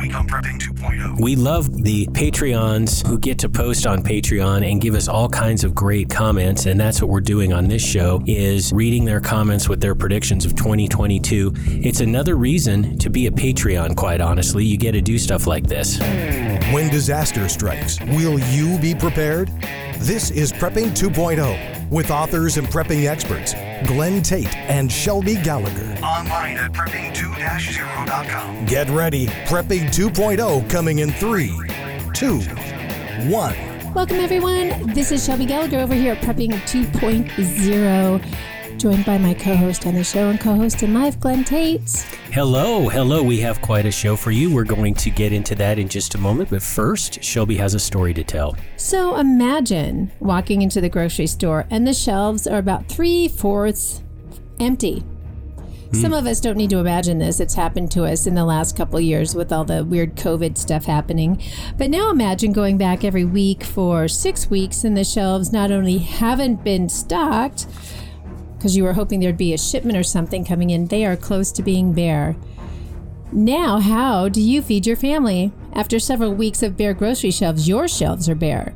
week on Prepping 2.0. We love the Patreons who get to post on Patreon and give us all kinds of great comments, and that's what we're doing on this show, is reading their comments with their predictions of 2022. It's another reason to be a Patreon, quite honestly. You get to do stuff like this. When disaster strikes, will you be prepared? This is Prepping 2.0 with authors and prepping experts Glenn Tate and Shelby Gallagher. Online at prepping2-0.com. Get ready. Prepping 2.0 coming in 3, 2, 1. Welcome, everyone. This is Shelby Gallagher over here at Prepping 2.0. Joined by my co-host on the show and co-host in life, Glenn Tate. Hello. We have quite a show for you. We're going to get into that in just a moment. But first, Shelby has a story to tell. So imagine walking into the grocery store and the shelves are about 3/4 empty. Some of us don't need to imagine this. It's happened to us in the last couple of years with all the weird COVID stuff happening. But now imagine going back every week for 6 weeks and the shelves not only haven't been stocked, because you were hoping there'd be a shipment or something coming in, they are close to being bare. Now, how do you feed your family? After several weeks of bare grocery shelves, your shelves are bare.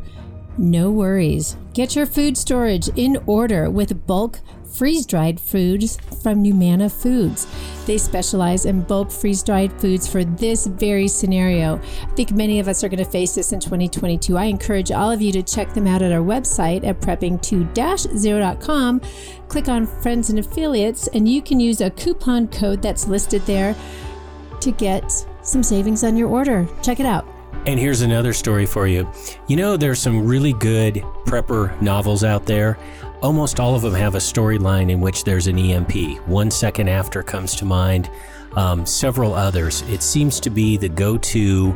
No worries. Get your food storage in order with bulk freeze-dried foods from Numanna Foods. They specialize in bulk freeze-dried foods for this very scenario. I think many of us are going to face this in 2022. I encourage all of you to check them out at our website at prepping2-0.com. Click on Friends and Affiliates, and you can use a coupon code that's listed there to get some savings on your order. Check it out. And here's another story for you. You know, there's some really good prepper novels out there. Almost all of them have a storyline in which there's an EMP. 1 second after comes to mind. Several others. It seems to be the go-to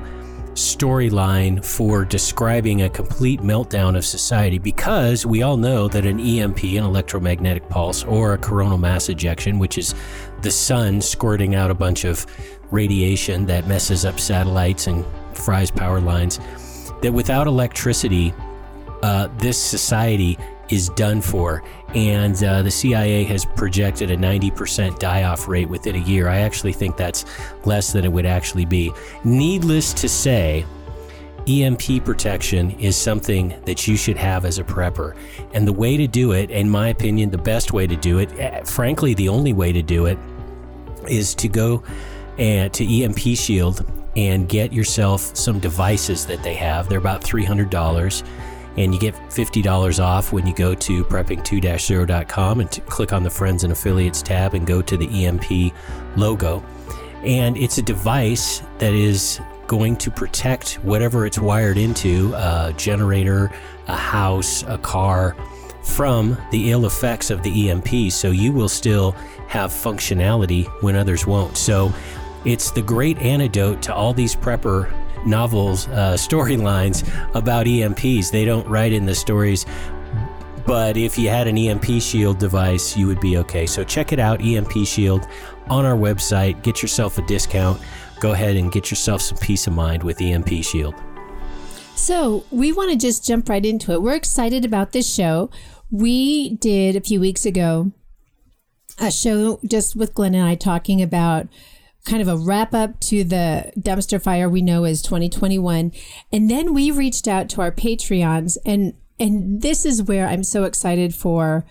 storyline for describing a complete meltdown of society, because we all know that an EMP, an electromagnetic pulse, or a coronal mass ejection, which is the sun squirting out a bunch of radiation that messes up satellites and fries power lines, that without electricity, this society is done for. And the CIA has projected a 90% die-off rate within a year. I actually think that's less than it would actually be. Needless to say, EMP protection is something that you should have as a prepper. And the way to do it, in my opinion, the best way to do it, frankly, the only way to do it, is to go to EMP Shield and get yourself some devices that they have. They're about $300. And you get $50 off when you go to prepping2-0.com and click on the Friends and Affiliates tab and go to the EMP logo. And it's a device that is going to protect whatever it's wired into, a generator, a house, a car, from the ill effects of the EMP. So you will still have functionality when others won't. So it's the great antidote to all these prepper novels, storylines about EMPs. They don't write in the stories, but if you had an EMP Shield device, you would be okay. So check it out, EMP Shield, on our website. Get yourself a discount. Go ahead and get yourself some peace of mind with EMP Shield. So we want to just jump right into it. We're excited about this show. We did a few weeks ago a show just with Glenn and I talking about kind of a wrap up to the dumpster fire we know as 2021. And then we reached out to our Patreons, and this is where I'm so excited for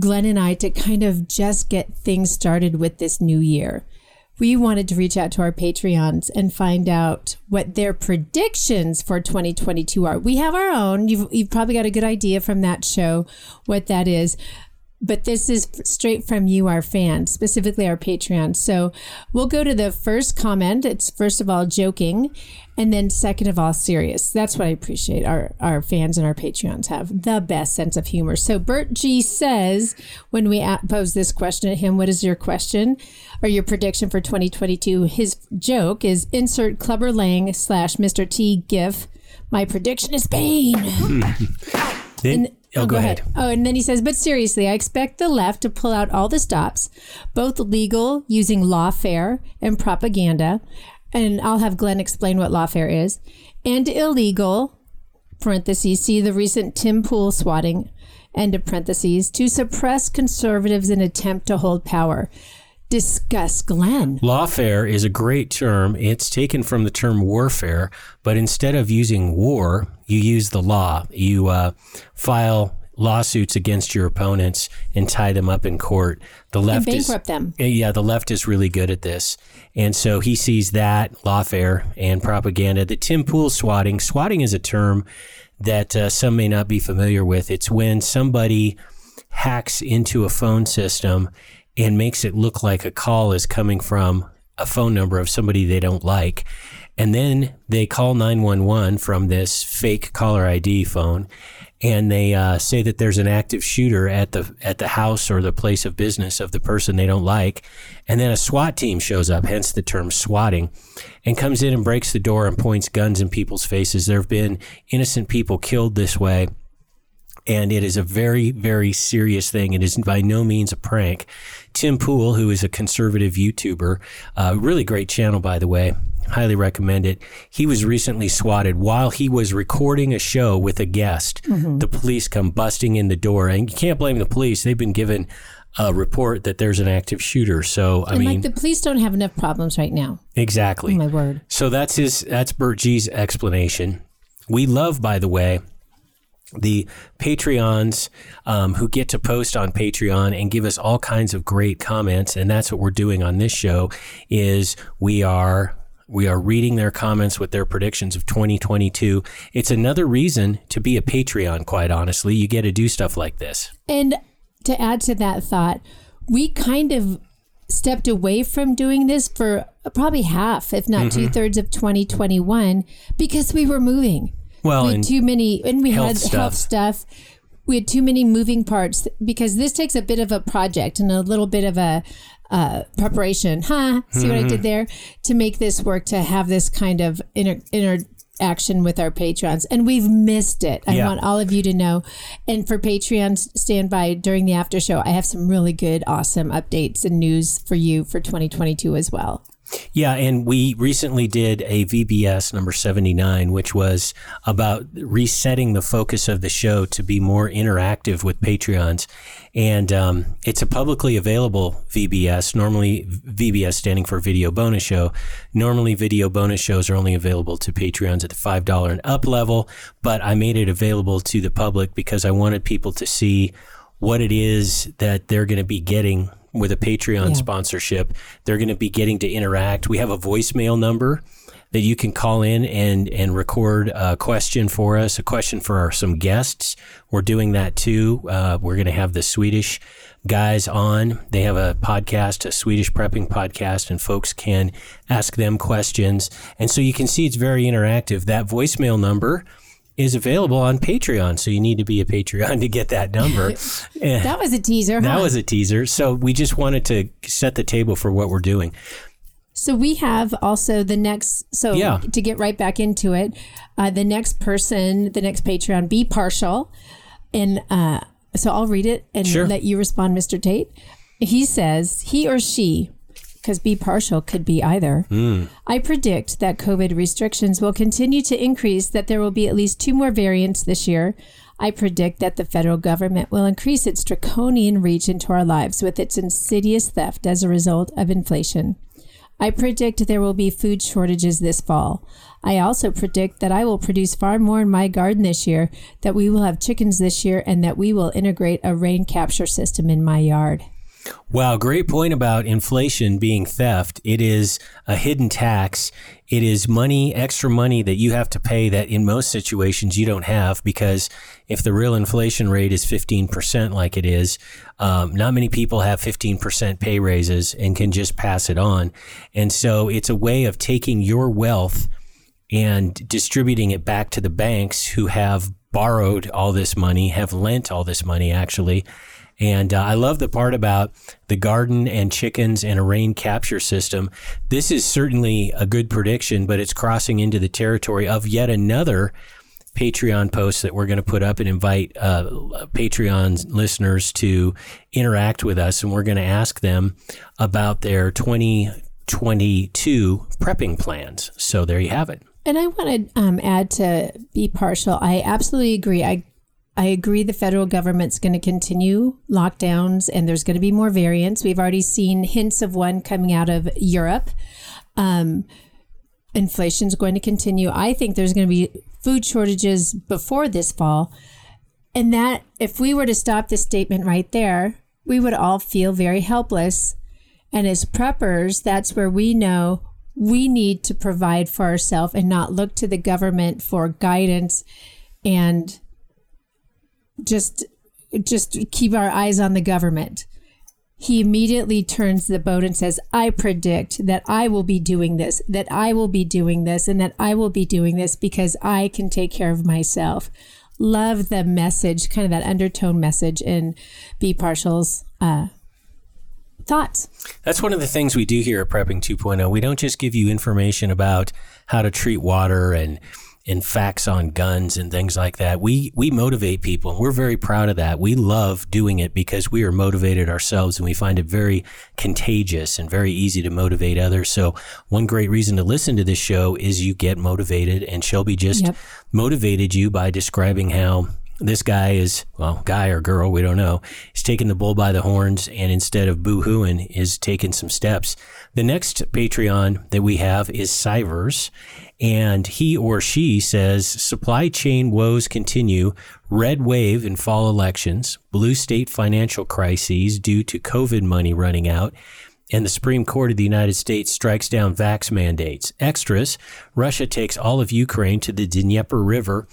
Glenn and I to kind of just get things started with this new year. We wanted to reach out to our Patreons and find out what their predictions for 2022 are. We have our own. You've probably got a good idea from that show what that is. But this is straight from you, our fans, specifically our Patreon. So we'll go to the first comment. It's first of all joking, and then second of all serious. That's what I appreciate. Our fans and our Patreons have the best sense of humor. So Bert G says, when we pose this question at him, what is your question or your prediction for 2022? His joke is insert Clubber Lang / Mr. T gif. My prediction is pain. Go ahead. Oh, and then he says, but seriously, I expect the left to pull out all the stops, both legal, using lawfare and propaganda. And I'll have Glenn explain what lawfare is. And illegal, parentheses, see the recent Tim Pool swatting, end of parentheses, to suppress conservatives in attempt to hold power. Discuss, Glenn. Lawfare is a great term. It's taken from the term warfare, but instead of using war, you use the law. You file lawsuits against your opponents and tie them up in court. The left and bankrupt them. Yeah, the left is really good at this. And so he sees that, lawfare and propaganda. The Tim Pool swatting. Swatting is a term that some may not be familiar with. It's when somebody hacks into a phone system and makes it look like a call is coming from a phone number of somebody they don't like. And then they call 911 from this fake caller ID phone, and they say that there's an active shooter at the house or the place of business of the person they don't like. And then a SWAT team shows up, hence the term swatting, and comes in and breaks the door and points guns in people's faces. There have been innocent people killed this way. And it is a very, very serious thing. It is by no means a prank. Tim Pool, who is a conservative YouTuber, really great channel, by the way, highly recommend it. He was recently swatted while he was recording a show with a guest. Mm-hmm. The police come busting in the door, and you can't blame the police. They've been given a report that there's an active shooter. So, I mean, the police don't have enough problems right now. Exactly. Oh, my word. So that's Bert G's explanation. We love, by the way, the Patreons who get to post on Patreon and give us all kinds of great comments. And that's what we're doing on this show is we are reading their comments with their predictions of 2022. It's another reason to be a Patreon, quite honestly. You get to do stuff like this. And to add to that thought, we kind of stepped away from doing this for probably half, if not 2/3 of 2021, because we were moving. Well, we had too many, and we had health stuff. We had too many moving parts because this takes a bit of a project and a little bit of a preparation. See what I did there? To make this work, to have this kind of interaction with our Patrons. And we've missed it. I want all of you to know. And for Patreons, stand by during the after show. I have some really good, awesome updates and news for you for 2022 as well. Yeah, and we recently did a VBS number 79, which was about resetting the focus of the show to be more interactive with Patreons. And it's a publicly available VBS. Normally, VBS standing for Video Bonus Show. Normally, Video Bonus Shows are only available to Patreons at the $5 and up level, but I made it available to the public because I wanted people to see what it is that they're going to be getting with a Patreon sponsorship. They're going to be getting to interact. We have a voicemail number that you can call in and record a question for us, a question for some guests. We're doing that too. We're going to have the Swedish guys on. They have a podcast, a Swedish prepping podcast, and folks can ask them questions. And so you can see it's very interactive. That voicemail number is available on Patreon. So you need to be a Patreon to get that number. That was a teaser. That was a teaser. So we just wanted to set the table for what we're doing. So we have also the next, to get right back into it, the next Patreon, Be Partial. And so I'll read it and let you respond, Mr. Tate. He says, he or she, because Be Partial could be either. I predict that COVID restrictions will continue to increase, that there will be at least 2 more variants this year. I predict that the federal government will increase its draconian reach into our lives with its insidious theft as a result of inflation. I predict there will be food shortages this fall. I also predict that I will produce far more in my garden this year, that we will have chickens this year, and that we will integrate a rain capture system in my yard. Wow, great point about inflation being theft. It is a hidden tax. It is money, extra money that you have to pay that in most situations you don't have, because if the real inflation rate is 15% like it is, not many people have 15% pay raises and can just pass it on. And so it's a way of taking your wealth and distributing it back to the banks who have borrowed all this money, have lent all this money actually. And I love the part about the garden and chickens and a rain capture system. This is certainly a good prediction, but it's crossing into the territory of yet another Patreon post that we're going to put up and invite Patreon listeners to interact with us. And we're going to ask them about their 2022 prepping plans. So there you have it. And I want to add to Be Partial. I absolutely agree. I I agree the federal government's going to continue lockdowns and there's going to be more variants. We've already seen hints of one coming out of Europe. Inflation's going to continue. I think there's going to be food shortages before this fall. And that if we were to stop this statement right there, we would all feel very helpless. And as preppers, that's where we know we need to provide for ourselves and not look to the government for guidance, and just keep our eyes on the government. He immediately turns the boat and says, I predict that I will be doing this, that I will be doing this, and that I will be doing this because I can take care of myself. Love the message, kind of that undertone message in Be Partial's thoughts. That's one of the things we do here at Prepping 2.0. We don't just give you information about how to treat water and facts on guns and things like that. We motivate people. We're very proud of that. We love doing it because we are motivated ourselves, and we find it very contagious and very easy to motivate others. So one great reason to listen to this show is you get motivated, and Shelby just motivated you by describing how this guy is, well, guy or girl, we don't know, is taking the bull by the horns, and instead of boo-hooing, is taking some steps. The next Patreon that we have is Sivers, and he or she says, supply chain woes continue, red wave in fall elections, blue state financial crises due to COVID money running out, and the Supreme Court of the United States strikes down vax mandates. Extras, Russia takes all of Ukraine to the Dnieper River,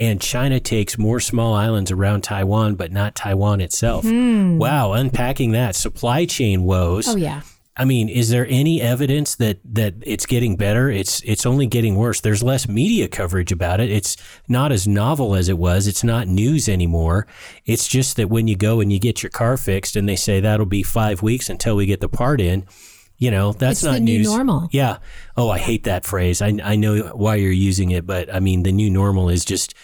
and China takes more small islands around Taiwan, but not Taiwan itself. Mm. Wow, unpacking that. Supply chain woes. Oh, yeah. I mean, is there any evidence that it's getting better? It's only getting worse. There's less media coverage about it. It's not as novel as it was. It's not news anymore. It's just that when you go and you get your car fixed and they say that'll be 5 weeks until we get the part in, you know, that's not news. It's the new normal. Yeah. Oh, I hate that phrase. I know why you're using it, but I mean, the new normal is just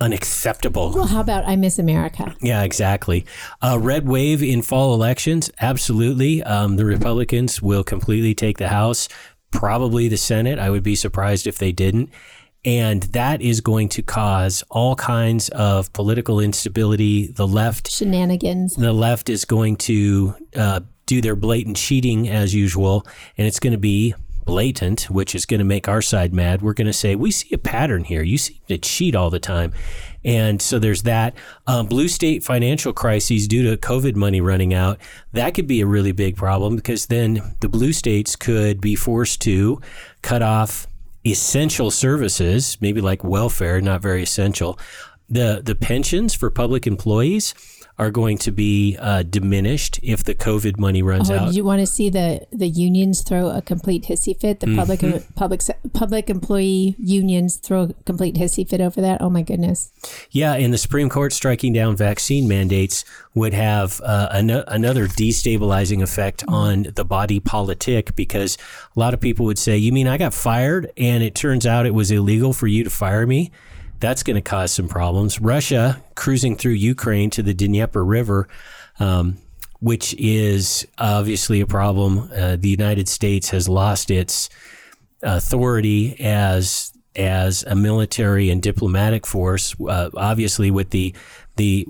unacceptable. Well, how about I Miss America? Yeah, exactly. Red wave in fall elections. Absolutely. The Republicans will completely take the House, probably the Senate. I would be surprised if they didn't. And that is going to cause all kinds of political instability. The left. Shenanigans. The left is going to do their blatant cheating as usual, and it's going to be blatant, which is going to make our side mad. We're going to say, we see a pattern here. You seem to cheat all the time. And so there's that. Blue state financial crises due to COVID money running out. That could be a really big problem because then the blue states could be forced to cut off essential services, maybe like welfare, not very essential. The pensions for public employees are going to be diminished if the COVID money runs out. You want to see the unions throw a complete hissy fit? The public employee unions throw a complete hissy fit over that? Oh, my goodness. Yeah, and the Supreme Court striking down vaccine mandates would have another destabilizing effect on the body politic, because a lot of people would say, you mean I got fired and it turns out it was illegal for you to fire me? That's going to cause some problems. Russia cruising through Ukraine to the Dnieper River, which is obviously a problem. The United States has lost its authority as a military and diplomatic force, obviously with the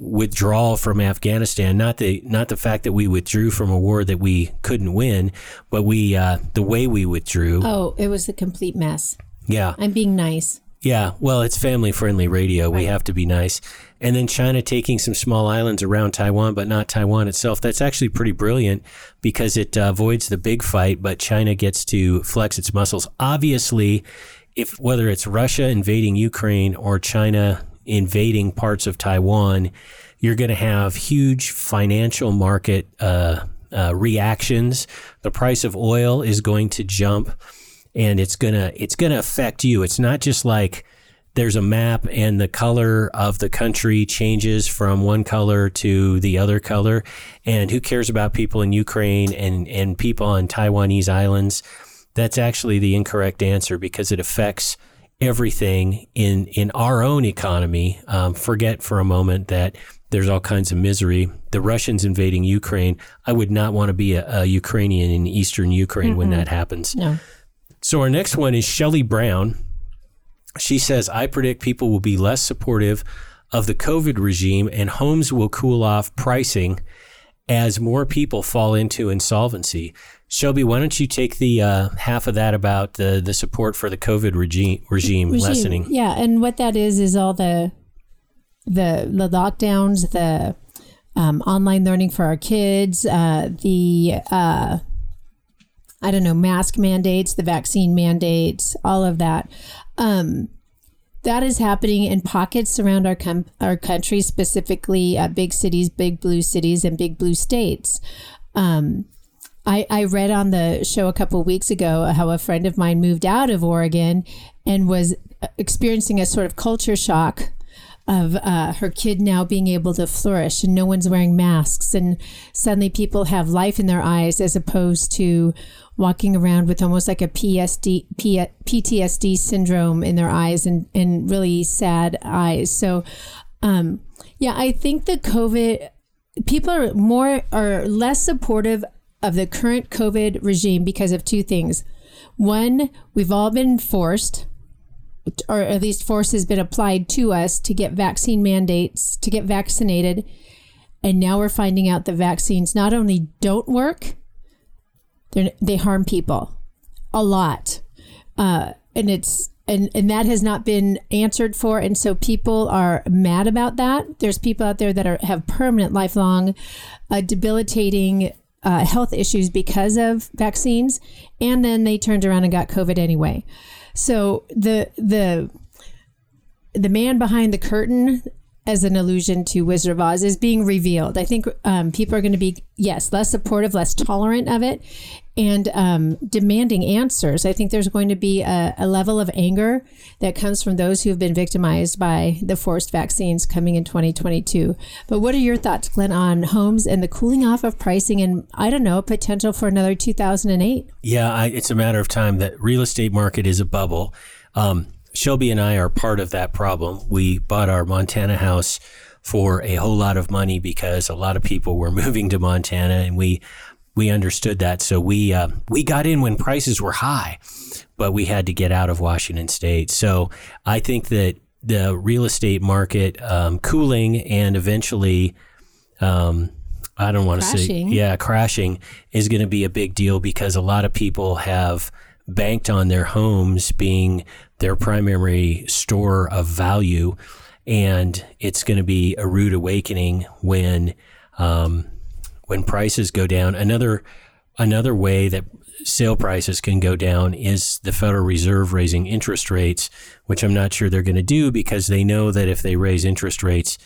withdrawal from Afghanistan, not the fact that we withdrew from a war that we couldn't win, but the way we withdrew. Oh, it was a complete mess. Yeah. I'm being nice. Yeah, well, it's family-friendly radio. We have to be nice. And then China taking some small islands around Taiwan, but not Taiwan itself. That's actually pretty brilliant because it avoids the big fight, but China gets to flex its muscles. Obviously, whether it's Russia invading Ukraine or China invading parts of Taiwan, you're going to have huge financial market reactions. The price of oil is going to jump. And it's gonna affect you. It's not just like there's a map and the color of the country changes from one color to the other color. And who cares about people in Ukraine and people on Taiwanese islands? That's actually the incorrect answer because it affects everything in our own economy. Forget for a moment that there's all kinds of misery. The Russians invading Ukraine. I would not want to be a Ukrainian in eastern Ukraine when that happens. No. So our next one is Shelley Brown. She says, I predict people will be less supportive of the COVID regime, and homes will cool off pricing as more people fall into insolvency. Shelby, why don't you take the half of that about the support for the COVID regime lessening? Yeah, and what that is all the lockdowns, the online learning for our kids, mask mandates, the vaccine mandates, all of that. That is happening in pockets around our country, specifically big cities, big blue cities, and big blue states. I read on the show a couple of weeks ago how a friend of mine moved out of Oregon and was experiencing a sort of culture shock of her kid now being able to flourish, and no one's wearing masks, and suddenly people have life in their eyes as opposed to walking around with almost like a PTSD syndrome in their eyes and really sad eyes. So, I think the COVID, people are more or less supportive of the current COVID regime because of two things. One, we've all been forced, or at least force has been applied to us to get vaccine mandates, to get vaccinated. And now we're finding out the vaccines not only don't work, they harm people a lot. And that has not been answered for. And so people are mad about that. There's people out there that have permanent, lifelong, debilitating health issues because of vaccines. And then they turned around and got COVID anyway. So the man behind the curtain, as an allusion to Wizard of Oz, is being revealed. I think people are going to be, less supportive, less tolerant of it, and demanding answers. I think there's going to be a level of anger that comes from those who have been victimized by the forced vaccines coming in 2022. But what are your thoughts, Glenn, on homes and the cooling off of pricing and, I don't know, potential for another 2008? Yeah, it's a matter of time. That real estate market is a bubble. Shelby and I are part of that problem. We bought our Montana house for a whole lot of money because a lot of people were moving to Montana, and we understood that. So we got in when prices were high, but we had to get out of Washington State. So I think that the real estate market cooling and eventually, crashing is going to be a big deal because a lot of people have banked on their homes being their primary store of value. And it's going to be a rude awakening when prices go down. Another way that sale prices can go down is the Federal Reserve raising interest rates, which I'm not sure they're going to do because they know that if they raise interest rates,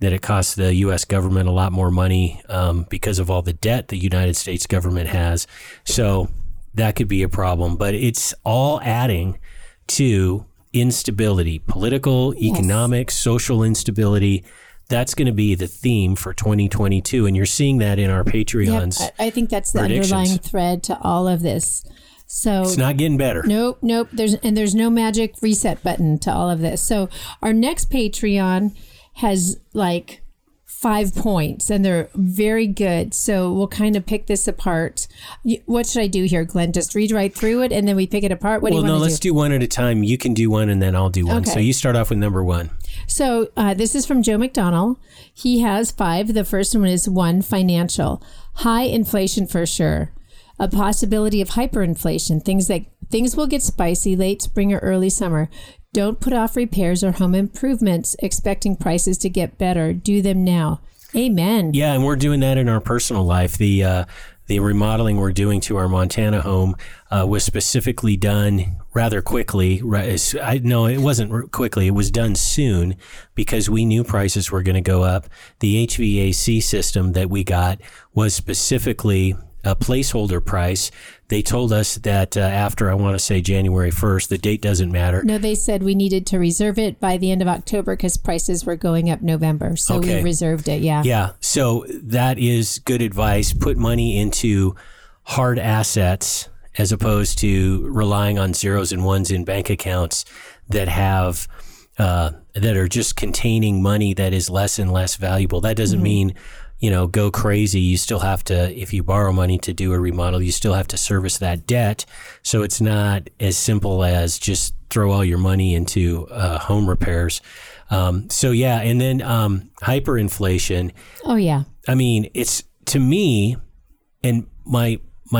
that it costs the U.S. government a lot more money because of all the debt the United States government has. So that could be a problem, but it's all adding to instability, political, economic, social instability. That's going to be the theme for 2022. And you're seeing that in our Patreons. Yep, I think that's the underlying thread to all of this. So it's not getting better. Nope. There's no magic reset button to all of this. So our next Patreon has 5 points, and they're very good. So we'll kind of pick this apart. What should I do here, Glenn? Just read right through it, and then we pick it apart? What do you want to do? Let's do one at a time. You can do one, and then I'll do one. Okay. So you start off with number one. So this is from Joe McDonald. He has 5. The first one is 1, financial. High inflation for sure. A possibility of hyperinflation. Things will get spicy late spring or early summer. Don't put off repairs or home improvements expecting prices to get better. Do them now. Amen. Yeah, and we're doing that in our personal life. The remodeling we're doing to our Montana home was specifically done rather quickly. It wasn't quickly. It was done soon because we knew prices were going to go up. The HVAC system that we got was specifically a placeholder price. They told us that after, I want to say January 1st, the date doesn't matter. No, they said we needed to reserve it by the end of October because prices were going up November. So we reserved it. Yeah. Yeah. So that is good advice. Put money into hard assets as opposed to relying on zeros and ones in bank accounts that have that are just containing money that is less and less valuable. That doesn't mean go crazy. You still have to, if you borrow money to do a remodel, you still have to service that debt. So it's not as simple as just throw all your money into home repairs. So yeah, and then hyperinflation. Oh yeah. I mean, it's to me, and my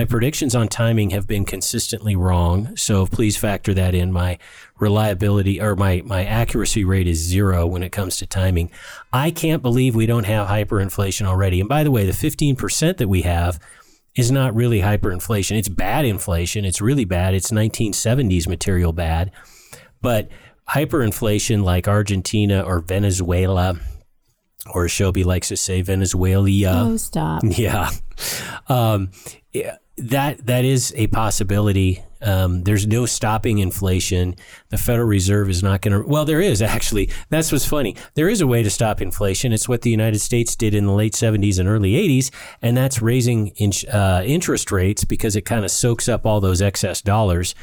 predictions on timing have been consistently wrong. So please factor that in. My reliability or my accuracy rate is zero when it comes to timing. I can't believe we don't have hyperinflation already. And by the way, the 15% that we have is not really hyperinflation. It's bad inflation. It's really bad. It's 1970s material bad. But hyperinflation like Argentina or Venezuela, or Shelby likes to say Venezuela. Oh, stop. Yeah. That is a possibility. There's no stopping inflation. The Federal Reserve is not going to. Well, there is actually. That's what's funny. There is a way to stop inflation. It's what the United States did in the late 70s and early 80s. And that's raising interest rates because it kind of soaks up all those excess dollars.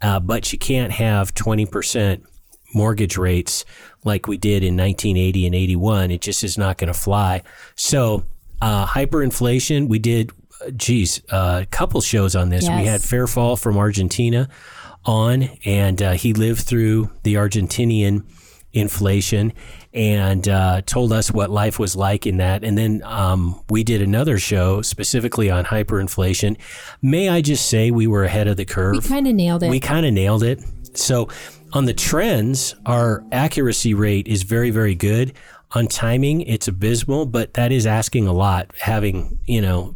But you can't have 20% mortgage rates like we did in 1980 and 81. It just is not going to fly. So hyperinflation, we did. A couple shows on this. Yes. We had Fairfall from Argentina on, and he lived through the Argentinian inflation and told us what life was like in that. And then we did another show specifically on hyperinflation. May I just say we were ahead of the curve. We kind of nailed it. So on the trends, our accuracy rate is very, very good. On timing, it's abysmal, but that is asking a lot, having,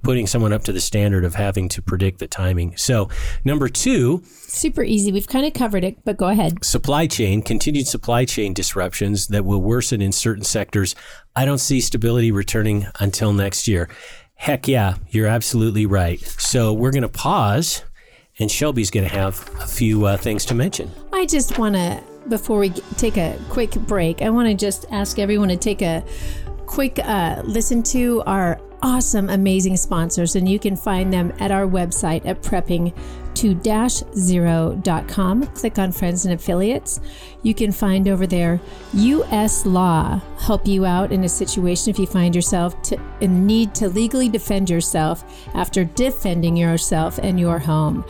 putting someone up to the standard of having to predict the timing. So number two. Super easy. We've kind of covered it, but go ahead. Continued supply chain disruptions that will worsen in certain sectors. I don't see stability returning until next year. Heck yeah, you're absolutely right. So we're going to pause and Shelby's going to have a few things to mention. I just want to. Before we take a quick break, I want to just ask everyone to take a quick listen to our awesome, amazing sponsors, and you can find them at our website at prepping2-0.com. Click on Friends and Affiliates. You can find over there U.S. Law help you out in a situation if you find yourself in need to legally defend yourself after defending yourself and your home.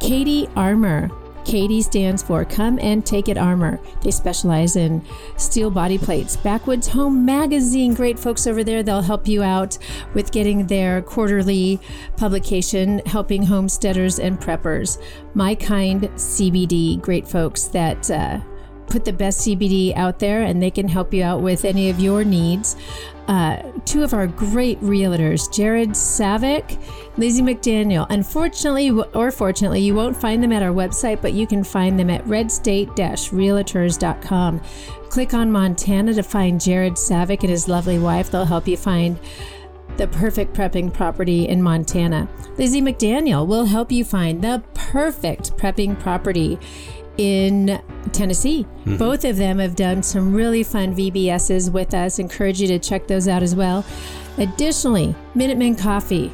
CATI Armor. CATI stands for Come and Take It Armor. They specialize in steel body plates. Backwoods Home Magazine, great folks over there. They'll help you out with getting their quarterly publication, helping homesteaders and preppers. My Kind CBD, great folks that put the best CBD out there, and they can help you out with any of your needs. Two of our great realtors, Jared Savick, Lizzie McDaniel. Unfortunately, or fortunately, you won't find them at our website, but you can find them at redstate-realtors.com. Click on Montana to find Jared Savick and his lovely wife. They'll help you find the perfect prepping property in Montana. Lizzie McDaniel will help you find the perfect prepping property in Tennessee. Mm-hmm. Both of them have done some really fun VBSs with us. Encourage you to check those out as well. Additionally, Minuteman Coffee,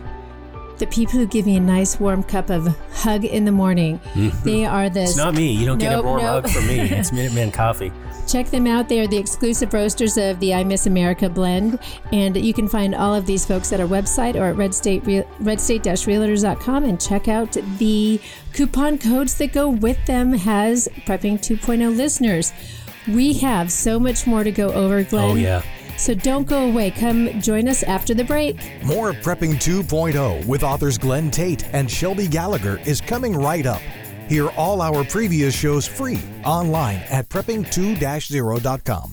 the people who give me a nice warm cup of hug in the morning. Mm-hmm. They are the... It's not me. You don't get a warm hug from me. It's Minuteman Coffee. Check them out. They are the exclusive roasters of the I Miss America blend. And you can find all of these folks at our website or at redstate-realtors.com, and check out the coupon codes that go with them as Prepping 2.0 listeners. We have so much more to go over, Glenn. Oh, yeah. So don't go away. Come join us after the break. More Prepping 2.0 with authors Glenn Tate and Shelby Gallagher is coming right up. Hear all our previous shows free online at prepping2-0.com.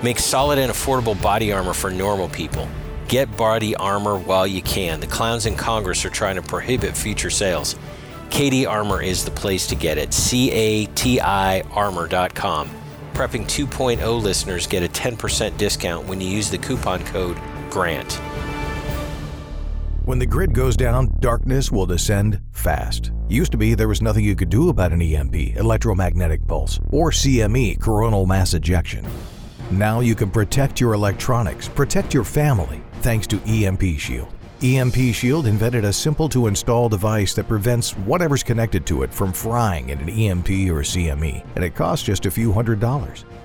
makes solid and affordable body armor for normal people. Get body armor while you can. The clowns in Congress are trying to prohibit future sales. CATI Armor is the place to get it. CATI Armor.com. Prepping 2.0 listeners get a 10% discount when you use the coupon code GRANT. When the grid goes down, darkness will descend fast. Used to be there was nothing you could do about an EMP, electromagnetic pulse, or CME, coronal mass ejection. Now you can protect your electronics, protect your family, thanks to EMP Shield. EMP Shield invented a simple-to-install device that prevents whatever's connected to it from frying in an EMP or CME, and it costs just a few $100s.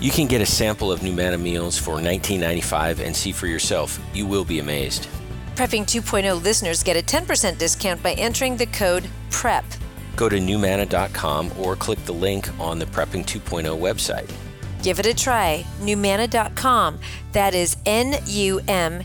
You can get a sample of Numanna meals for $19.95 and see for yourself. You will be amazed. Prepping 2.0 listeners get a 10% discount by entering the code PREP. Go to Numanna.com or click the link on the Prepping 2.0 website. Give it a try. Numanna.com. That is Numanna.com.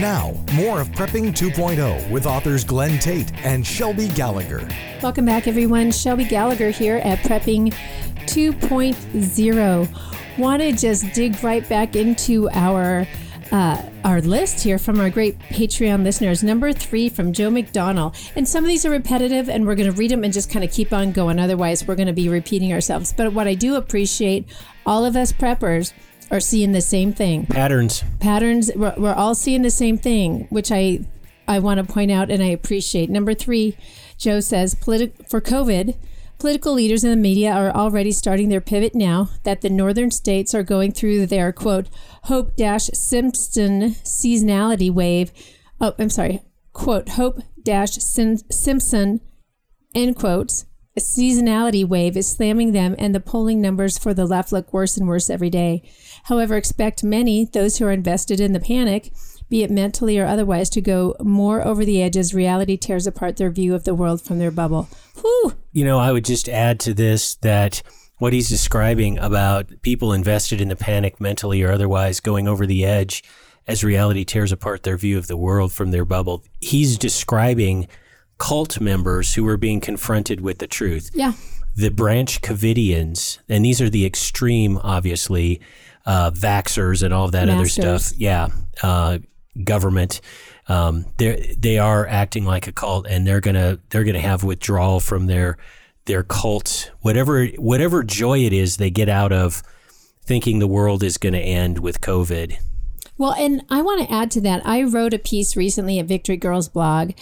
Now, more of Prepping 2.0 with authors Glenn Tate and Shelby Gallagher. Welcome back, everyone. Shelby Gallagher here at Prepping 2.0. Want to just dig right back into our list here from our great Patreon listeners. Number 3 from Joe McDonald. And some of these are repetitive, and we're going to read them and just kind of keep on going. Otherwise, we're going to be repeating ourselves. But what I do appreciate, all of us preppers are seeing the same thing. Patterns. We're all seeing the same thing, which I want to point out and I appreciate. Number 3, Joe says, for COVID, political leaders and the media are already starting their pivot now that the northern states are going through their, quote, Hope-Simpson seasonality wave. Oh, I'm sorry. Quote, Hope-Simpson, end quotes. A seasonality wave is slamming them, and the polling numbers for the left look worse and worse every day. However, expect many, those who are invested in the panic, be it mentally or otherwise, to go more over the edge as reality tears apart their view of the world from their bubble. Whew. You know, I would just add to this that what he's describing about people invested in the panic mentally or otherwise going over the edge as reality tears apart their view of the world from their bubble, he's describing cult members who were being confronted with the truth. Yeah. The Branch Covidians, and these are the extreme, obviously, vaxxers and all of that other stuff. Yeah. Government. They are acting like a cult, and they're gonna have withdrawal from their cult. Whatever joy it is they get out of thinking the world is gonna end with COVID. Well, and I want to add to that. I wrote a piece recently at Victory Girls blog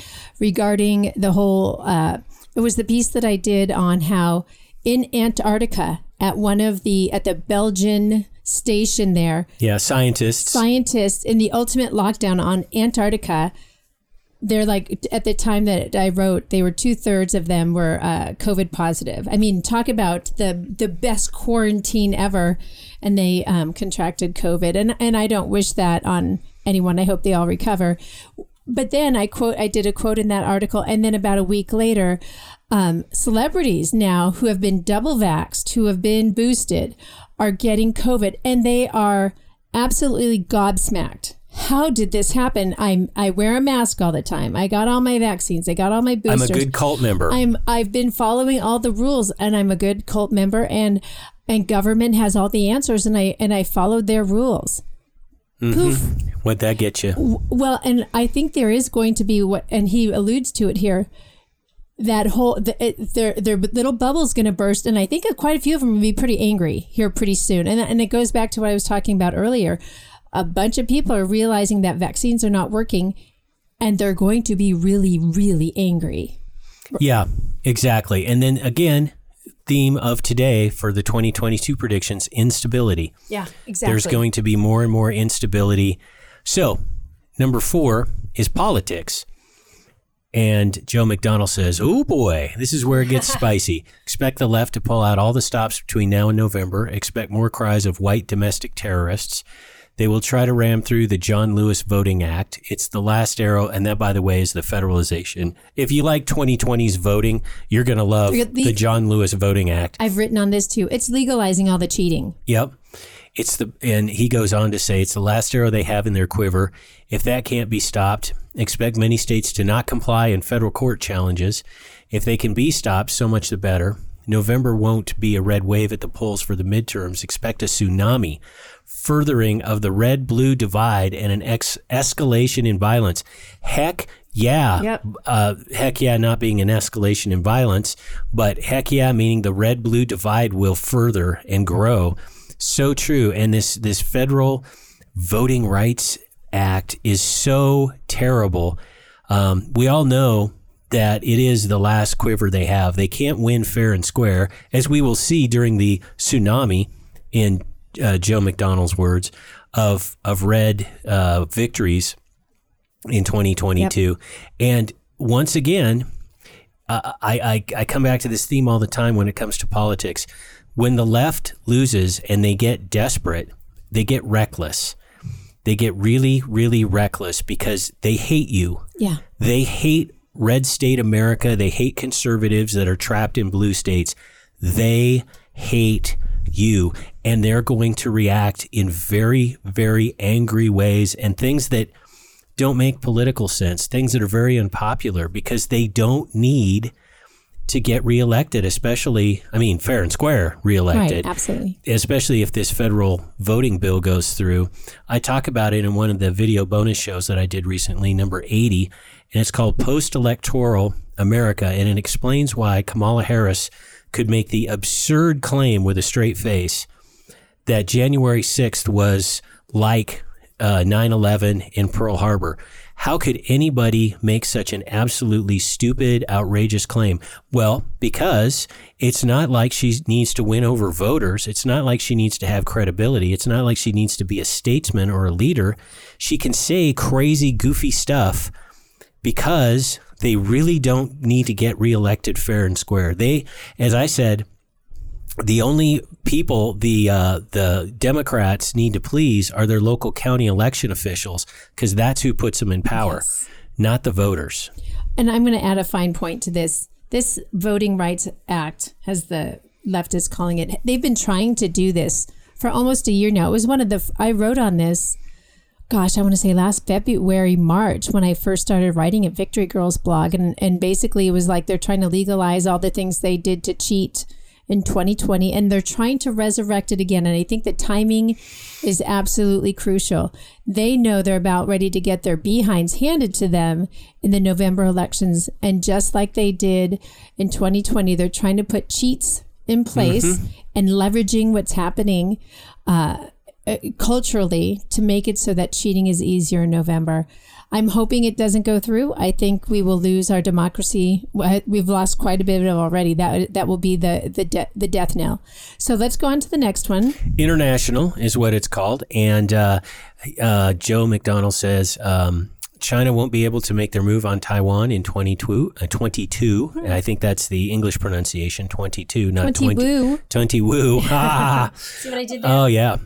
regarding the whole, it was the piece that I did on how in Antarctica at the Belgian station there. Yeah, scientists in the ultimate lockdown on Antarctica, they're like, at the time that I wrote, they were 2/3 of them were COVID positive. I mean, talk about the best quarantine ever. And they contracted COVID. And I don't wish that on anyone. I hope they all recover. But then I did a quote in that article. And then about a week later, celebrities now who have been double vaxxed, who have been boosted, are getting COVID. And they are absolutely gobsmacked. how did this happen? I wear a mask all the time. I got all my vaccines. I got all my boosters. I'm a good cult member. I've been following all the rules, and I'm a good cult member, and government has all the answers, and I followed their rules. Mm-hmm. Poof. What'd that get you? Well, and I think there is going to be what, and he alludes to it here, that whole, their little bubble's going to burst. And I think quite a few of them will be pretty angry here pretty soon. And it goes back to what I was talking about earlier. A bunch of people are realizing that vaccines are not working, and they're going to be really, really angry. Yeah, exactly. And then again, theme of today for the 2022 predictions, instability. Yeah, exactly. There's going to be more and more instability. So number 4 is politics. And Joe McDonald says, oh boy, this is where it gets spicy. Expect the left to pull out all the stops between now and November. Expect more cries of white domestic terrorists. They will try to ram through the John Lewis Voting Act. It's the last arrow, and that, by the way, is the federalization. If you like 2020's voting, you're going to love the John Lewis Voting Act. I've written on this, too. It's legalizing all the cheating. Yep. And he goes on to say it's the last arrow they have in their quiver. If that can't be stopped, expect many states to not comply in federal court challenges. If they can be stopped, so much the better. November won't be a red wave at the polls for the midterms. Expect a tsunami, furthering of the red-blue divide, and an escalation in violence. Heck yeah. Yep. Heck yeah not being an escalation in violence, but heck yeah meaning the red-blue divide will further and grow. So true. And this federal Voting Rights Act is so terrible. We all know that it is the last quiver they have. They can't win fair and square, as we will see during the tsunami, in Joe McDonald's words, of red victories in 2022. Yep. And once again, I come back to this theme all the time when it comes to politics. When the left loses and they get desperate, they get reckless. They get really, really reckless because they hate you. Yeah. They hate red state America. They hate conservatives that are trapped in blue states. They hate you, and they're going to react in very, very angry ways, and things that don't make political sense, things that are very unpopular, because they don't need to get reelected, especially, I mean, fair and square reelected. Right, absolutely. Especially if this federal voting bill goes through. I talk about it in one of the video bonus shows that I did recently, number 80, and it's called Post-Electoral America, and it explains why Kamala Harris could make the absurd claim with a straight face that January 6th was like 9/11 in Pearl Harbor. How could anybody make such an absolutely stupid, outrageous claim? Well, because it's not like she needs to win over voters. It's not like she needs to have credibility. It's not like she needs to be a statesman or a leader. She can say crazy, goofy stuff because they really don't need to get reelected fair and square. They, as I said, the only people the Democrats need to please are their local county election officials, because that's who puts them in power, yes, not the voters. And I'm going to add a fine point to this. This Voting Rights Act, as the left is calling it, they've been trying to do this for almost a year now. It was one of the, I wrote on this, gosh, I want to say last February, March, when I first started writing at Victory Girls blog. And basically it was like they're trying to legalize all the things they did to cheat in 2020, and they're trying to resurrect it again. And I think the timing is absolutely crucial. They know they're about ready to get their behinds handed to them in the November elections. And just like they did in 2020, they're trying to put cheats in place, mm-hmm, and leveraging what's happening culturally to make it so that cheating is easier in November. I'm hoping it doesn't go through. I think we will lose our democracy. We've lost quite a bit of it already. That will be the death knell. So let's go on to the next one. International is what it's called. And Joe McDonald says China won't be able to make their move on Taiwan in 22. I think that's the English pronunciation, 22, not 20. 20-woo. Ah. See what I did there? Oh, yeah.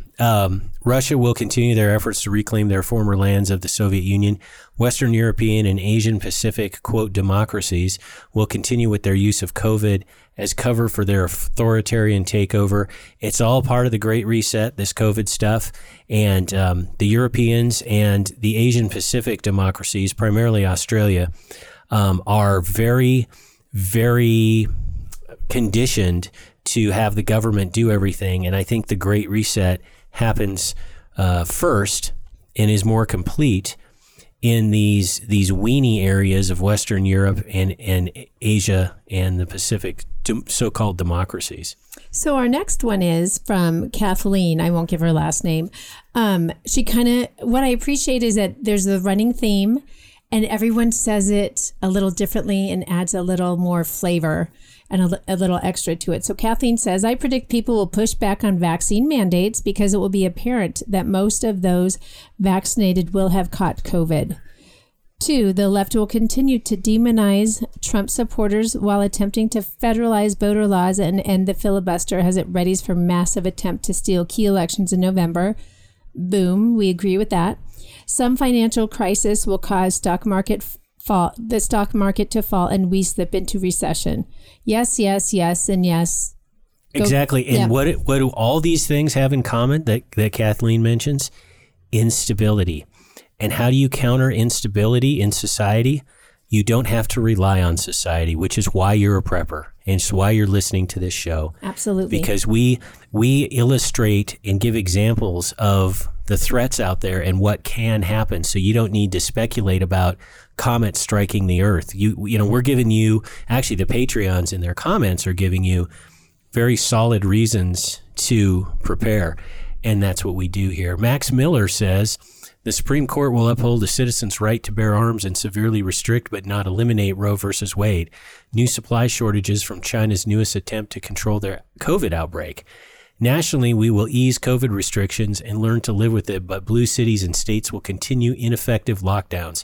Russia will continue their efforts to reclaim their former lands of the Soviet Union. Western European and Asian Pacific, quote, democracies will continue with their use of COVID as cover for their authoritarian takeover. It's all part of the Great Reset, this COVID stuff. And the Europeans and the Asian Pacific democracies, primarily Australia, are very, very conditioned to have the government do everything. And I think the Great Reset happens first and is more complete in these weenie areas of Western Europe and Asia and the Pacific, so-called democracies. So our next one is from Kathleen. I won't give her last name. She what I appreciate is that there's the running theme and everyone says it a little differently and adds a little more flavor and a little extra to it. So Kathleen says, I predict people will push back on vaccine mandates because it will be apparent that most of those vaccinated will have caught COVID. 2, the left will continue to demonize Trump supporters while attempting to federalize voter laws and end the filibuster as it readies for massive attempt to steal key elections in November. Boom, we agree with that. Some financial crisis will cause the stock market to fall and we slip into recession. Yes, yes, yes, and yes. Go. Exactly. And yeah. What do all these things have in common that Kathleen mentions? Instability. And how do you counter instability in society? You don't have to rely on society, which is why you're a prepper and it's why you're listening to this show. Absolutely. Because we illustrate and give examples of the threats out there and what can happen. So you don't need to speculate about comets striking the earth. We're giving you, actually the Patreons in their comments are giving you very solid reasons to prepare. And that's what we do here. Max Miller says, the Supreme Court will uphold a citizen's right to bear arms and severely restrict but not eliminate Roe versus Wade. New supply shortages from China's newest attempt to control their COVID outbreak. Nationally, we will ease COVID restrictions and learn to live with it, but blue cities and states will continue ineffective lockdowns.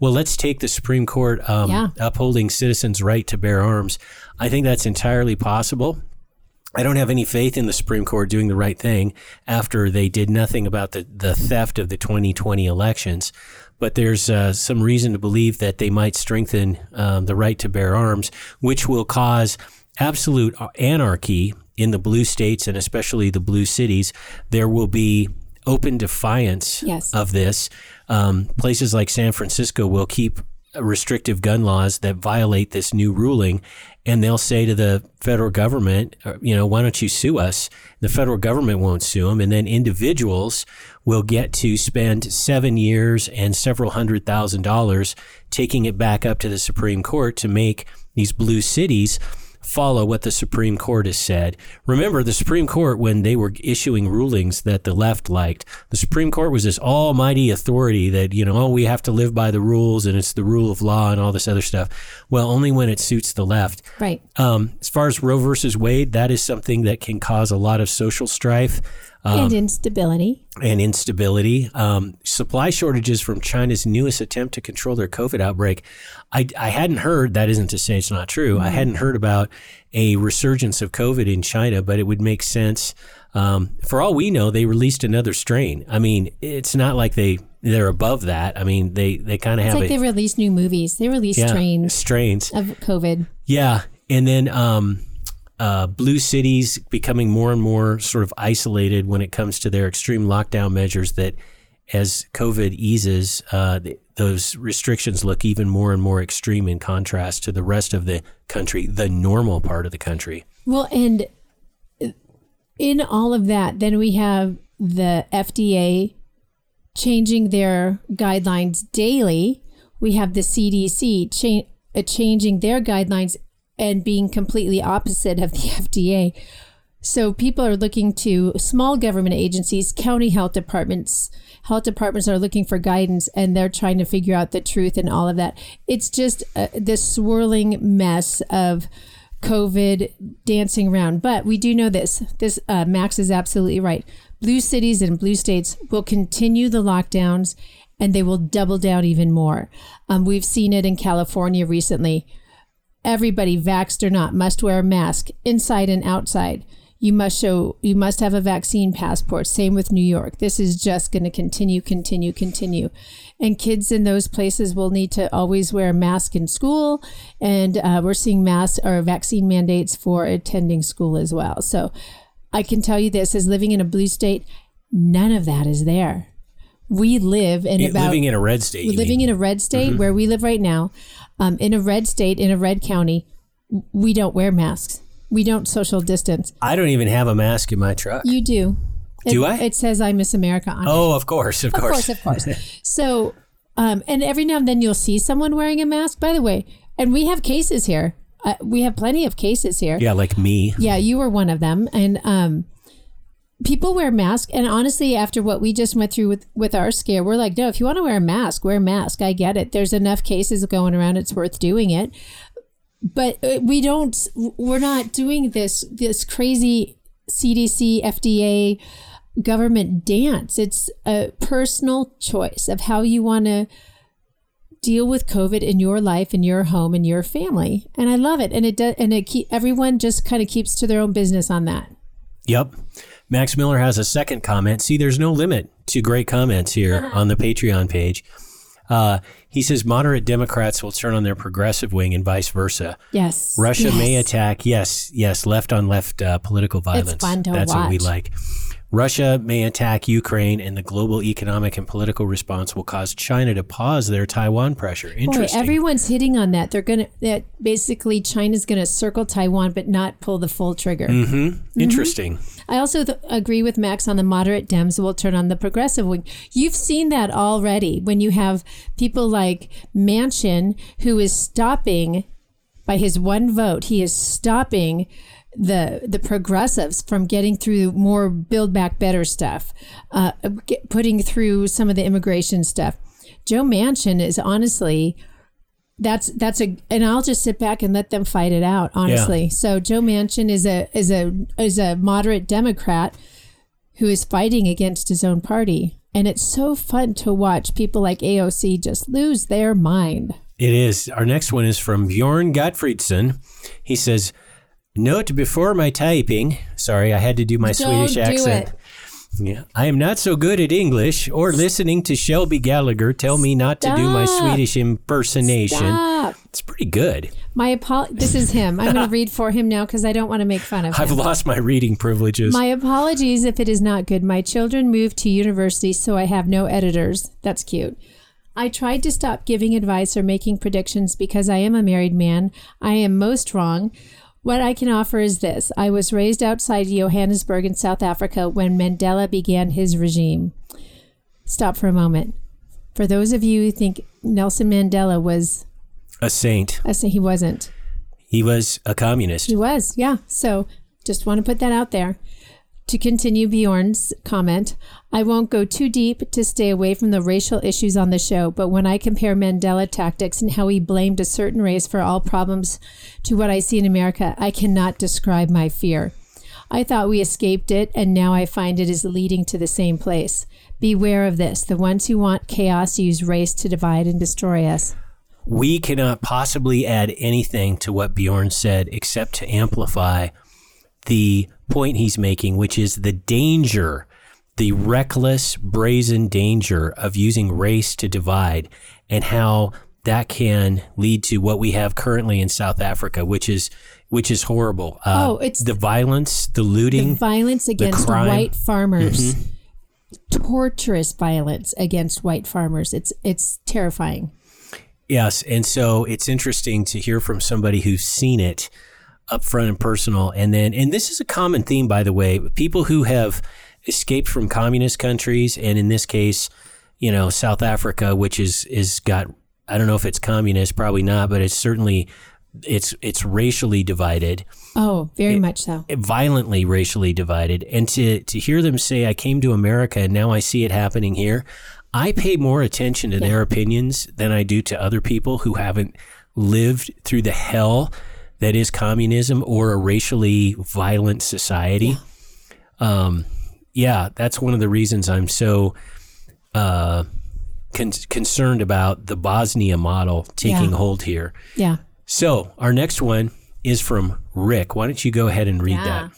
Well, let's take the Supreme Court upholding citizens' right to bear arms. I think that's entirely possible. I don't have any faith in the Supreme Court doing the right thing after they did nothing about the theft of the 2020 elections. But there's some reason to believe that they might strengthen the right to bear arms, which will cause absolute anarchy in the blue states and especially the blue cities. There will be open defiance of this. Places like San Francisco will keep restrictive gun laws that violate this new ruling. And they'll say to the federal government, why don't you sue us? The federal government won't sue them. And then individuals will get to spend 7 years and several $100,000 taking it back up to the Supreme Court to make these blue cities follow what the Supreme Court has said. Remember, the Supreme Court, when they were issuing rulings that the left liked, the Supreme Court was this almighty authority that, we have to live by the rules and it's the rule of law and all this other stuff. Well, only when it suits the left. Right. As far as Roe versus Wade, that is something that can cause a lot of social strife. And instability. Supply shortages from China's newest attempt to control their COVID outbreak. I hadn't heard, that isn't to say it's not true, I hadn't heard about a resurgence of COVID in China, but it would make sense. For all we know, they released another strain. I mean, it's not like they're above that. I mean, they kind of have they release new movies. They release strains of COVID. Yeah. And then... blue cities becoming more and more sort of isolated when it comes to their extreme lockdown measures that as COVID eases, those restrictions look even more and more extreme in contrast to the rest of the country, the normal part of the country. Well, and in all of that, then we have the FDA changing their guidelines daily. We have the CDC changing their guidelines and being completely opposite of the FDA. So people are looking to small government agencies, county health departments. Health departments are looking for guidance and they're trying to figure out the truth and all of that. It's just this swirling mess of COVID dancing around. But we do know this, Max is absolutely right. Blue cities and blue states will continue the lockdowns and they will double down even more. We've seen it in California recently. Everybody, vaxxed or not, must wear a mask inside and outside. You must have a vaccine passport. Same with New York. This is just going to continue. And kids in those places will need to always wear a mask in school. And we're seeing masks or vaccine mandates for attending school as well. So I can tell you this, as living in a blue state, none of that is there. We live in living in a red state. We're living in a red state where we live right now, in a red state, in a red county. We don't wear masks. We don't social distance. I don't even have a mask in my truck. You do. Do I? It says I Miss America on it. Oh, of course. So, and every now and then you'll see someone wearing a mask, by the way. And we have cases here. We have plenty of cases here. Yeah, like me. Yeah, you were one of them. And people wear masks. And honestly, after what we just went through with our scare, we're like, no, if you want to wear a mask, wear a mask. I get it. There's enough cases going around. It's worth doing it. But we're not doing this crazy CDC, FDA, government dance. It's a personal choice of how you want to deal with COVID in your life, in your home, in your family. And I love it. And it does. And everyone just kind of keeps to their own business on that. Yep. Max Miller has a second comment. See, there's no limit to great comments here on the Patreon page. He says moderate Democrats will turn on their progressive wing and vice versa. Yes. Russia may attack. Yes. Left on left political violence. It's fun to watch. That's what we like. Russia may attack Ukraine, and the global economic and political response will cause China to pause their Taiwan pressure. Interesting. Boy, everyone's hitting on that. That basically China's going to circle Taiwan, but not pull the full trigger. Mm-hmm. Mm-hmm. Interesting. I also agree with Max on the moderate Dems will turn on the progressive wing. You've seen that already when you have people like Manchin, who is stopping by his one vote. He is stopping the progressives from getting through more Build Back Better stuff, putting through some of the immigration stuff. Joe Manchin is honestly, and I'll just sit back and let them fight it out, honestly. Yeah. So Joe Manchin is a moderate Democrat who is fighting against his own party. And it's so fun to watch people like AOC just lose their mind. It is. Our next one is from Bjorn Gottfriedson. He says, note before my typing, sorry, I had to do my Swedish accent. Yeah, I am not so good at English or listening to Shelby Gallagher tell me not to do my Swedish impersonation. Stop. It's pretty good. This is him. I'm going to read for him now because I don't want to make fun of him. I've lost my reading privileges. My apologies if it is not good. My children moved to university, so I have no editors. That's cute. I tried to stop giving advice or making predictions because I am a married man. I am most wrong. What I can offer is this. I was raised outside Johannesburg in South Africa when Mandela began his regime. Stop for a moment. For those of you who think Nelson Mandela was a saint. He wasn't. He was a communist. He was, yeah. So just want to put that out there. To continue Bjorn's comment, I won't go too deep to stay away from the racial issues on the show, but when I compare Mandela tactics and how he blamed a certain race for all problems to what I see in America, I cannot describe my fear. I thought we escaped it, and now I find it is leading to the same place. Beware of this. The ones who want chaos use race to divide and destroy us. We cannot possibly add anything to what Bjorn said except to amplify the point he's making, which is the danger, the reckless, brazen danger of using race to divide, and how that can lead to what we have currently in South Africa, which is horrible. It's the violence, the looting, the violence against white farmers, torturous violence against white farmers. It's terrifying. Yes, and so it's interesting to hear from somebody who's seen it up front and personal. And this is a common theme, by the way, people who have escaped from communist countries. And in this case, South Africa, which is got, I don't know if it's communist, probably not, but it's certainly, it's racially divided. Oh, very much so. Violently racially divided. And to hear them say, I came to America and now I see it happening here. I pay more attention to their opinions than I do to other people who haven't lived through the hell that is communism or a racially violent society. Yeah. That's one of the reasons I'm so concerned about the Bosnia model taking hold here. Yeah. So our next one is from Rick. Why don't you go ahead and read that?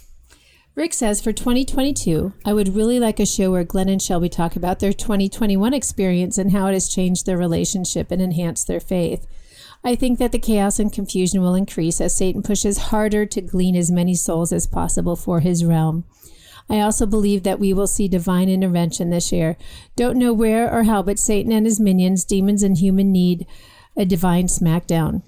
Rick says, for 2022, I would really like a show where Glenn and Shelby talk about their 2021 experience and how it has changed their relationship and enhanced their faith. I think that the chaos and confusion will increase as Satan pushes harder to glean as many souls as possible for his realm. I also believe that we will see divine intervention this year. Don't know where or how, but Satan and his minions, demons and human need a divine smackdown.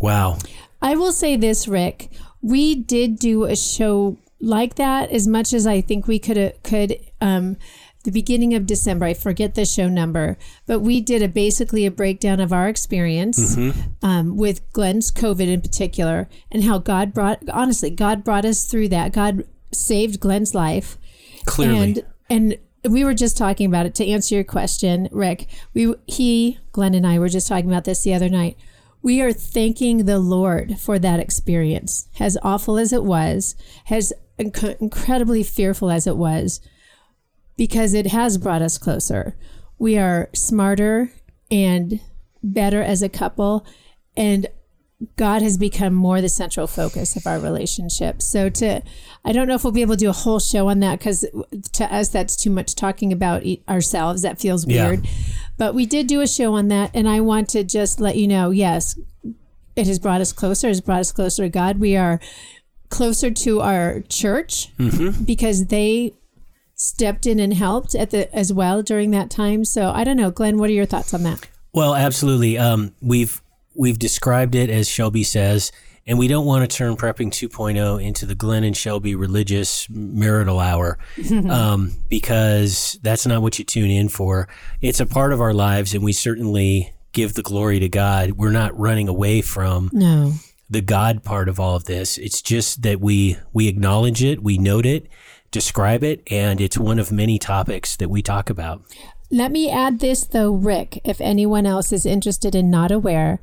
Wow. I will say this, Rick. We did do a show like that as much as I think we could the beginning of December. I forget the show number, but we did basically a breakdown of our experience with Glenn's COVID in particular and how God brought us through that. God saved Glenn's life. Clearly. And we were just talking about it. To answer your question, Rick, Glenn and I were just talking about this the other night. We are thanking the Lord for that experience. As awful as it was, as incredibly fearful as it was, because it has brought us closer. We are smarter and better as a couple, and God has become more the central focus of our relationship. So I don't know if we'll be able to do a whole show on that, because to us, that's too much talking about ourselves. That feels weird. But we did do a show on that, and I want to just let you know, yes, it has brought us closer. It has brought us closer to God. We are closer to our church because they stepped in and helped as well during that time. So I don't know, Glenn, what are your thoughts on that? Well, absolutely. We've described it, as Shelby says, and we don't want to turn Prepping 2.0 into the Glenn and Shelby religious marital hour because that's not what you tune in for. It's a part of our lives, and we certainly give the glory to God. We're not running away from the God part of all of this. It's just that we acknowledge it, we note it, describe it, and it's one of many topics that we talk about. Let me add this, though, Rick, if anyone else is interested and not aware,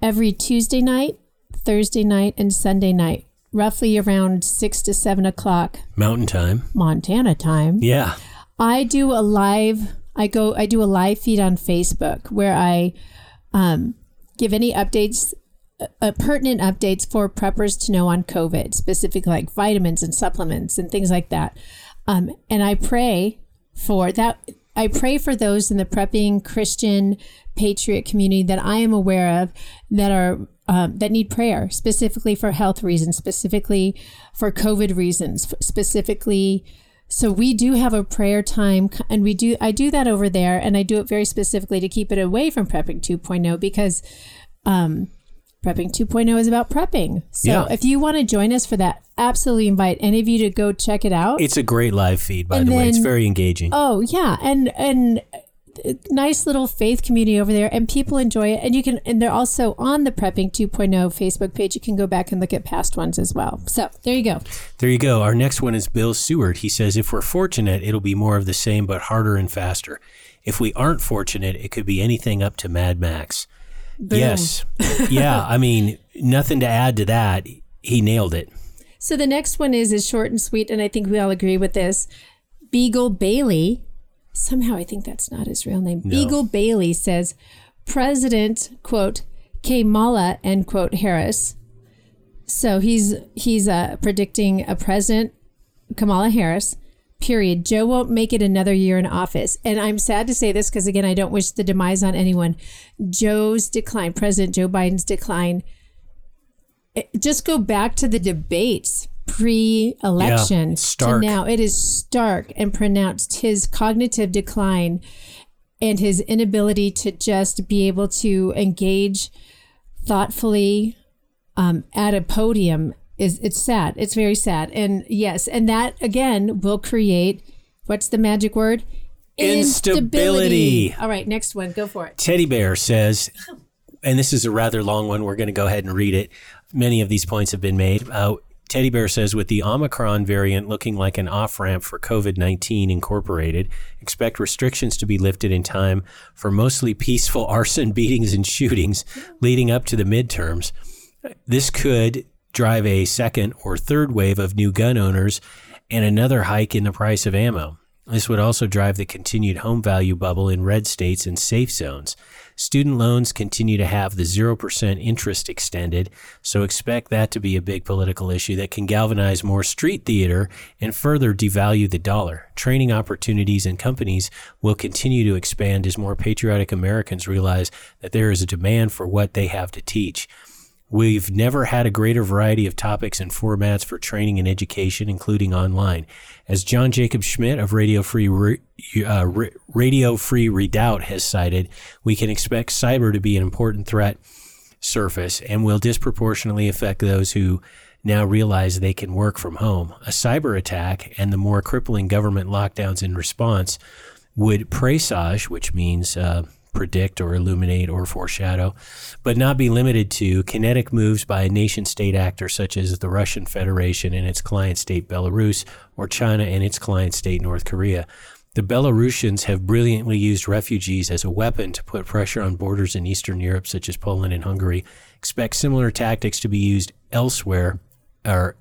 every Tuesday night, Thursday night, and Sunday night, roughly around 6 to 7 o'clock. Mountain time. Montana time. Yeah. I do a live feed on Facebook where I give any updates, pertinent updates for preppers to know on COVID, specifically like vitamins and supplements and things like that. And I pray for that. I pray for those in the prepping Christian patriot community that I am aware of that are that need prayer, specifically for health reasons, specifically for COVID reasons, specifically. So we do have a prayer time, and I do that over there, and I do it very specifically to keep it away from Prepping 2.0 because Prepping 2.0 is about prepping. So if you want to join us for that, absolutely invite any of you to go check it out. It's a great live feed, by the way. It's very engaging. Oh, yeah. And nice little faith community over there, and people enjoy it. And they're also on the Prepping 2.0 Facebook page. You can go back and look at past ones as well. So there you go. There you go. Our next one is Bill Seward. He says, if we're fortunate, it'll be more of the same, but harder and faster. If we aren't fortunate, it could be anything up to Mad Max. Boom. Yes. Yeah. I mean, nothing to add to that. He nailed it. So the next one is short and sweet, and I think we all agree with this. Beagle Bailey, somehow I think that's not his real name. No. Beagle Bailey says, President, quote, Kamala, end quote, Harris. So he's predicting a president, Kamala Harris. Period. Joe won't make it another year in office. And I'm sad to say this because, again, I don't wish the demise on anyone. Joe's decline, President Joe Biden's decline. Just go back to the debates pre-election to now. It is stark and pronounced, his cognitive decline and his inability to just be able to engage thoughtfully at a podium. It's sad. It's very sad. And yes, and that, again, will create, what's the magic word? Instability. All right, next one. Go for it. Teddy Bear says, and this is a rather long one. We're going to go ahead and read it. Many of these points have been made. Teddy Bear says, with the Omicron variant looking like an off-ramp for COVID-19 Incorporated, expect restrictions to be lifted in time for mostly peaceful arson, beatings, and shootings leading up to the midterms. This could drive a second or third wave of new gun owners and another hike in the price of ammo. This would also drive the continued home value bubble in red states and safe zones. Student loans continue to have the 0% interest extended, so expect that to be a big political issue that can galvanize more street theater and further devalue the dollar. Training opportunities and companies will continue to expand as more patriotic Americans realize that there is a demand for what they have to teach. We've never had a greater variety of topics and formats for training and education, including online. As John Jacob Schmidt of Radio Free Redoubt has cited, we can expect cyber to be an important threat surface and will disproportionately affect those who now realize they can work from home. A cyber attack and the more crippling government lockdowns in response would presage, which means predict or illuminate or foreshadow, but not be limited to kinetic moves by a nation-state actor such as the Russian Federation and its client state Belarus, or China and its client state North Korea. The Belarusians have brilliantly used refugees as a weapon to put pressure on borders in Eastern Europe such as Poland and Hungary. Expect similar tactics to be used elsewhere, and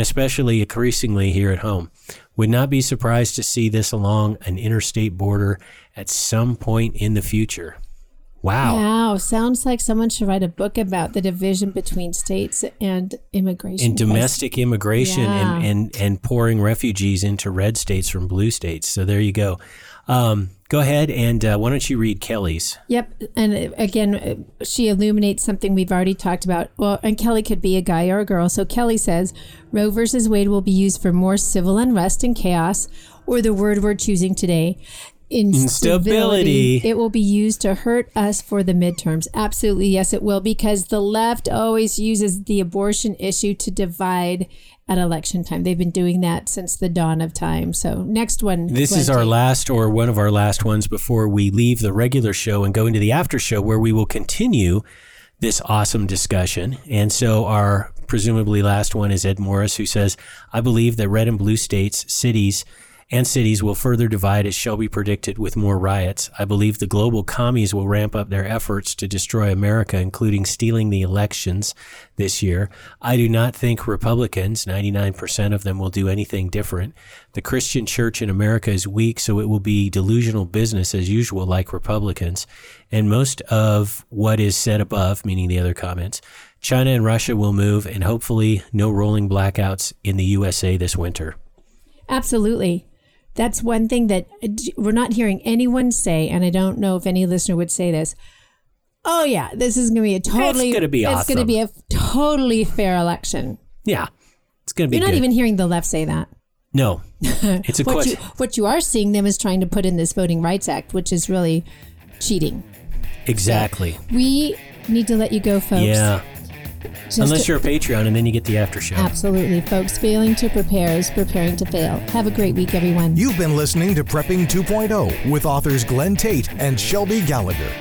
especially increasingly here at home. Would not be surprised to see this along an interstate border at some point in the future. Wow. Wow. Sounds like someone should write a book about the division between states and immigration. And domestic immigration, yeah. and pouring refugees into red states from blue states. So there you go. Go ahead and why don't you read Kelly's? Yep. And again, she illuminates something we've already talked about. Well, and Kelly could be a guy or a girl. So Kelly says, Roe versus Wade will be used for more civil unrest and chaos, or the word we're choosing today, Instability. It will be used to hurt us for the midterms. Absolutely, yes, it will, because the left always uses the abortion issue to divide at election time. They've been doing that since the dawn of time. So next one. This is our last, or one of our last ones, before we leave the regular show and go into the after show, where we will continue this awesome discussion. And so our presumably last one is Ed Morris, who says, I believe that red and blue states, cities will further divide, as Shelby predicted, with more riots. I believe the global commies will ramp up their efforts to destroy America, including stealing the elections this year. I do not think Republicans, 99% of them, will do anything different. The Christian church in America is weak, so it will be delusional business as usual, like Republicans. And most of what is said above, meaning the other comments, China and Russia will move, and hopefully no rolling blackouts in the USA this winter. Absolutely. That's one thing that we're not hearing anyone say, and I don't know if any listener would say this. Oh yeah, this is going to be a totally. It's going to be awesome. It's going to be a totally fair election. Yeah, it's going to be. You're not even hearing the left say that. No, it's a question. What you are seeing them is trying to put in this Voting Rights Act, which is really cheating. Exactly. So we need to let you go, folks. Yeah. Unless you're a Patreon, and then you get the after show. Absolutely, folks. Failing to prepare is preparing to fail. Have a great week, everyone. You've been listening to Prepping 2.0 with authors Glenn Tate and Shelby Gallagher.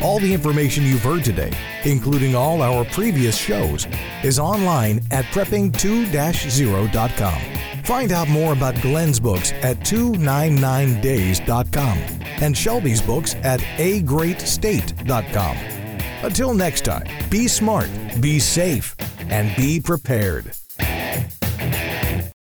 All the information you've heard today, including all our previous shows, is online at prepping2-0.com. Find out more about Glenn's books at 299days.com and Shelby's books at agreatstate.com. Until next time, be smart, be safe, and be prepared.